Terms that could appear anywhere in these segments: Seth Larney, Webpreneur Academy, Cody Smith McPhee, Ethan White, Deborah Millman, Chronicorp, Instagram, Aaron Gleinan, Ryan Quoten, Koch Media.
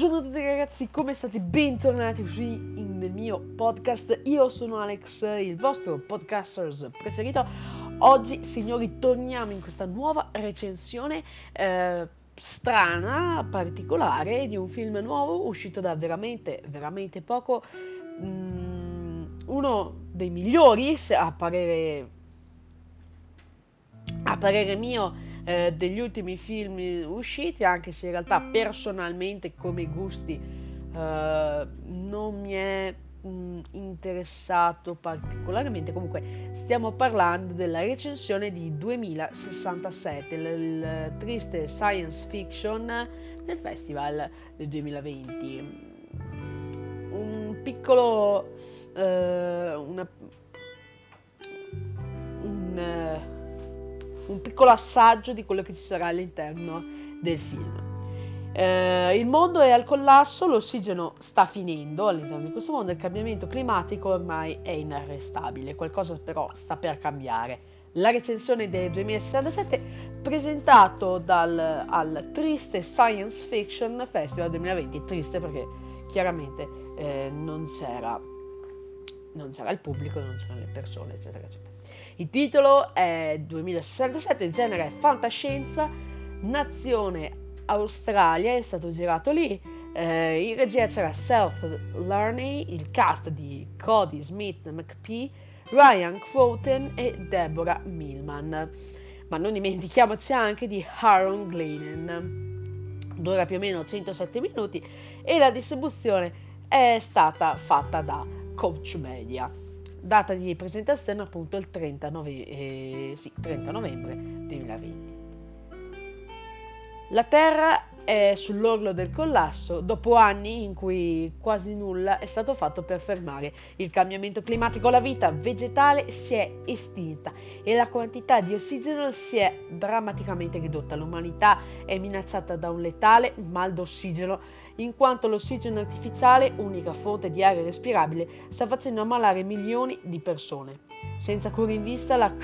Buongiorno a tutti ragazzi, come state? Bentornati qui nel mio podcast. Io sono Alex, il vostro podcaster preferito. Oggi, signori, torniamo in questa nuova recensione strana, particolare, di un film nuovo uscito da veramente poco. Uno dei migliori, a parere mio, degli ultimi film usciti, anche se in realtà personalmente come gusti non mi è interessato particolarmente. Comunque stiamo parlando della recensione di 2067, il triste science fiction del festival del 2020. Un piccolo un piccolo assaggio di quello che ci sarà all'interno del film. Il mondo è al collasso, l'ossigeno sta finendo all'interno di questo mondo, il cambiamento climatico ormai è inarrestabile, qualcosa però sta per cambiare. La recensione del 2067, presentato al triste Science Fiction Festival 2020, triste perché chiaramente non c'era il pubblico, non c'erano le persone, eccetera, eccetera. Il titolo è 2067, il genere è fantascienza, nazione Australia, è stato girato lì, in regia c'era Seth Larney, il cast di Cody Smith McPhee, Ryan Quoten e Deborah Millman, ma non dimentichiamoci anche di Aaron Gleinan. Dura più o meno 107 minuti e la distribuzione è stata fatta da Koch Media. Data di presentazione appunto il 30 novembre 2020. La Terra è sull'orlo del collasso dopo anni in cui quasi nulla è stato fatto per fermare il cambiamento climatico. La vita vegetale si è estinta e la quantità di ossigeno si è drammaticamente ridotta. L'umanità è minacciata da un letale mal d'ossigeno, in quanto l'ossigeno artificiale, unica fonte di aria respirabile, sta facendo ammalare milioni di persone. Senza cure in vista, la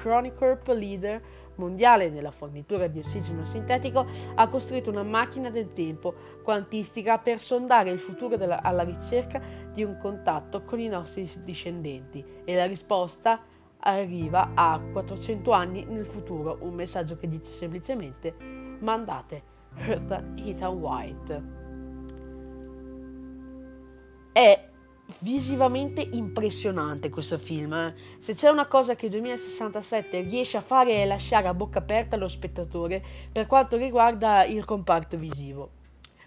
Chronicorp, leader mondiale nella fornitura di ossigeno sintetico, ha costruito una macchina del tempo quantistica per sondare il futuro alla ricerca di un contatto con i nostri discendenti, e la risposta arriva a 400 anni nel futuro, un messaggio che dice semplicemente mandate Ethan White. È visivamente impressionante questo film. Se c'è una cosa che 2067 riesce a fare è lasciare a bocca aperta lo spettatore per quanto riguarda il comparto visivo.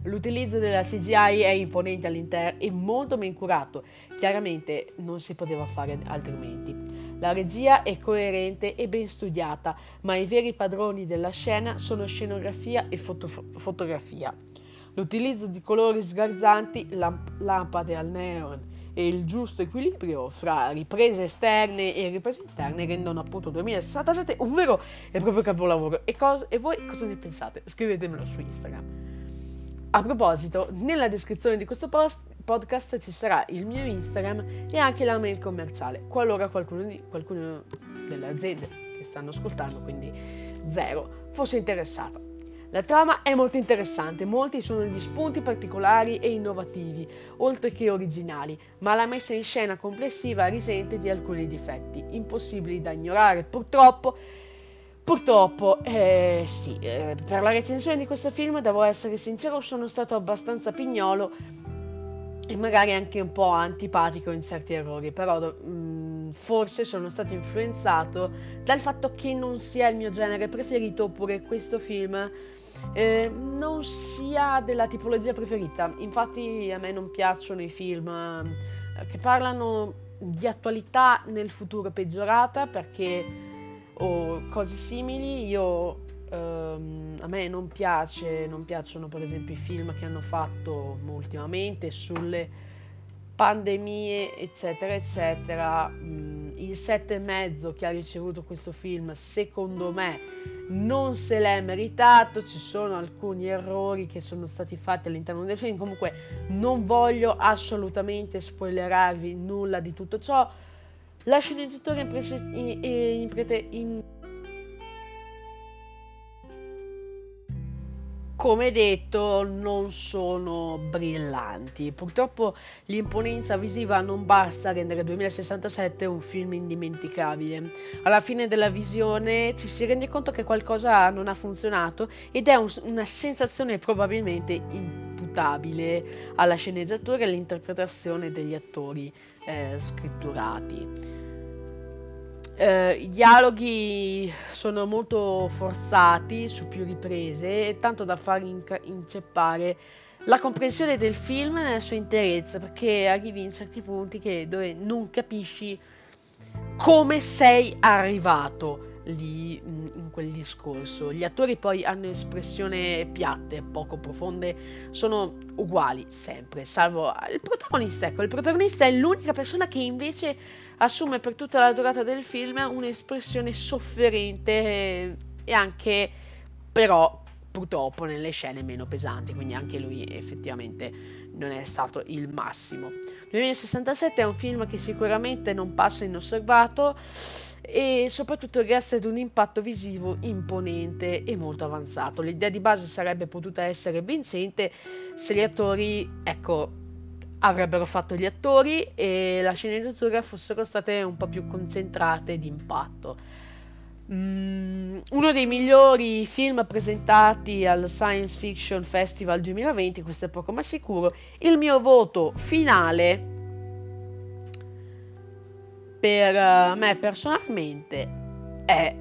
L'utilizzo della CGI è imponente all'interno e molto ben curato, chiaramente non si poteva fare altrimenti. La regia è coerente e ben studiata, ma i veri padroni della scena sono scenografia e fotografia. L'utilizzo di colori sgargianti, lampade al neon e il giusto equilibrio fra riprese esterne e riprese interne rendono appunto 2067 un vero e proprio capolavoro. E voi cosa ne pensate? Scrivetemelo su Instagram. A proposito, nella descrizione di questo podcast ci sarà il mio Instagram e anche la mail commerciale, qualora qualcuno delle aziende che stanno ascoltando, quindi zero, fosse interessato. La trama è molto interessante, molti sono gli spunti particolari e innovativi, oltre che originali, ma la messa in scena complessiva risente di alcuni difetti, impossibili da ignorare purtroppo. Purtroppo, per la recensione di questo film, devo essere sincero, sono stato abbastanza pignolo e magari anche un po' antipatico in certi errori, però forse sono stato influenzato dal fatto che non sia il mio genere preferito, oppure questo film non sia della tipologia preferita. Infatti a me non piacciono i film che parlano di attualità nel futuro peggiorata, perché o cose simili. A me non piacciono per esempio i film che hanno fatto ultimamente sulle pandemie, eccetera eccetera. Il 7,5 che ha ricevuto questo film secondo me non se l'è meritato, ci sono alcuni errori che sono stati fatti all'interno del film. Comunque non voglio assolutamente spoilerarvi nulla di tutto ciò. La sceneggiatura come detto non sono brillanti. Purtroppo l'imponenza visiva non basta a rendere 2067 un film indimenticabile. Alla fine della visione ci si rende conto che qualcosa non ha funzionato ed è una sensazione probabilmente imputabile alla sceneggiatura e all'interpretazione degli attori scritturati. I dialoghi sono molto forzati su più riprese, tanto da far inceppare la comprensione del film nella sua interezza, perché arrivi in certi punti dove non capisci come sei arrivato lì in quel discorso. Gli attori poi hanno espressioni piatte, poco profonde, sono uguali sempre, salvo il protagonista. Ecco, il protagonista è l'unica persona che invece assume per tutta la durata del film un'espressione sofferente e anche, però, purtroppo nelle scene meno pesanti, quindi anche lui effettivamente non è stato il massimo. 2067 è un film che sicuramente non passa inosservato e soprattutto grazie ad un impatto visivo imponente e molto avanzato. L'idea di base sarebbe potuta essere vincente se gli attori, avrebbero fatto gli attori e la sceneggiatura fossero state un po' più concentrate di impatto. Uno dei migliori film presentati al Science Fiction Festival 2020, questo è poco ma sicuro. Il mio voto finale per me personalmente è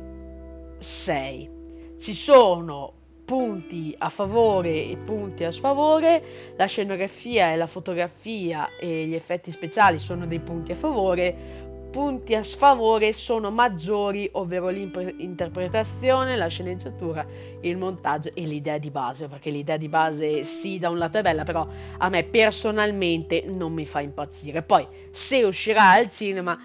6. Ci sono punti a favore e punti a sfavore. La scenografia e la fotografia e gli effetti speciali sono dei punti a favore. Punti a sfavore sono maggiori, ovvero l'interpretazione, la sceneggiatura, il montaggio e l'idea di base, perché l'idea di base sì, da un lato è bella, però a me personalmente non mi fa impazzire. Poi se uscirà al cinema,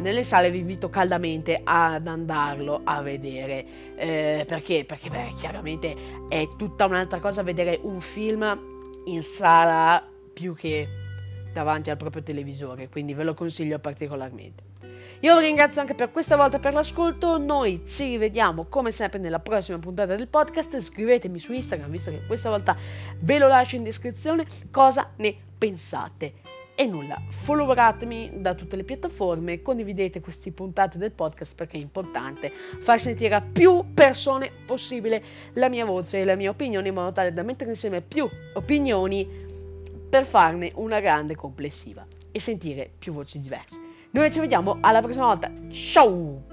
nelle sale, vi invito caldamente ad andarlo a vedere, perché beh, chiaramente è tutta un'altra cosa vedere un film in sala più che davanti al proprio televisore, quindi ve lo consiglio particolarmente. Io vi ringrazio anche per questa volta per l'ascolto, noi ci rivediamo come sempre nella prossima puntata del podcast. Scrivetemi su Instagram, visto che questa volta ve lo lascio in descrizione, cosa ne pensate. E nulla, followeratemi da tutte le piattaforme, condividete queste puntate del podcast perché è importante far sentire a più persone possibile la mia voce e la mia opinione, in modo tale da mettere insieme più opinioni per farne una grande complessiva e sentire più voci diverse. Noi ci vediamo alla prossima volta. Ciao!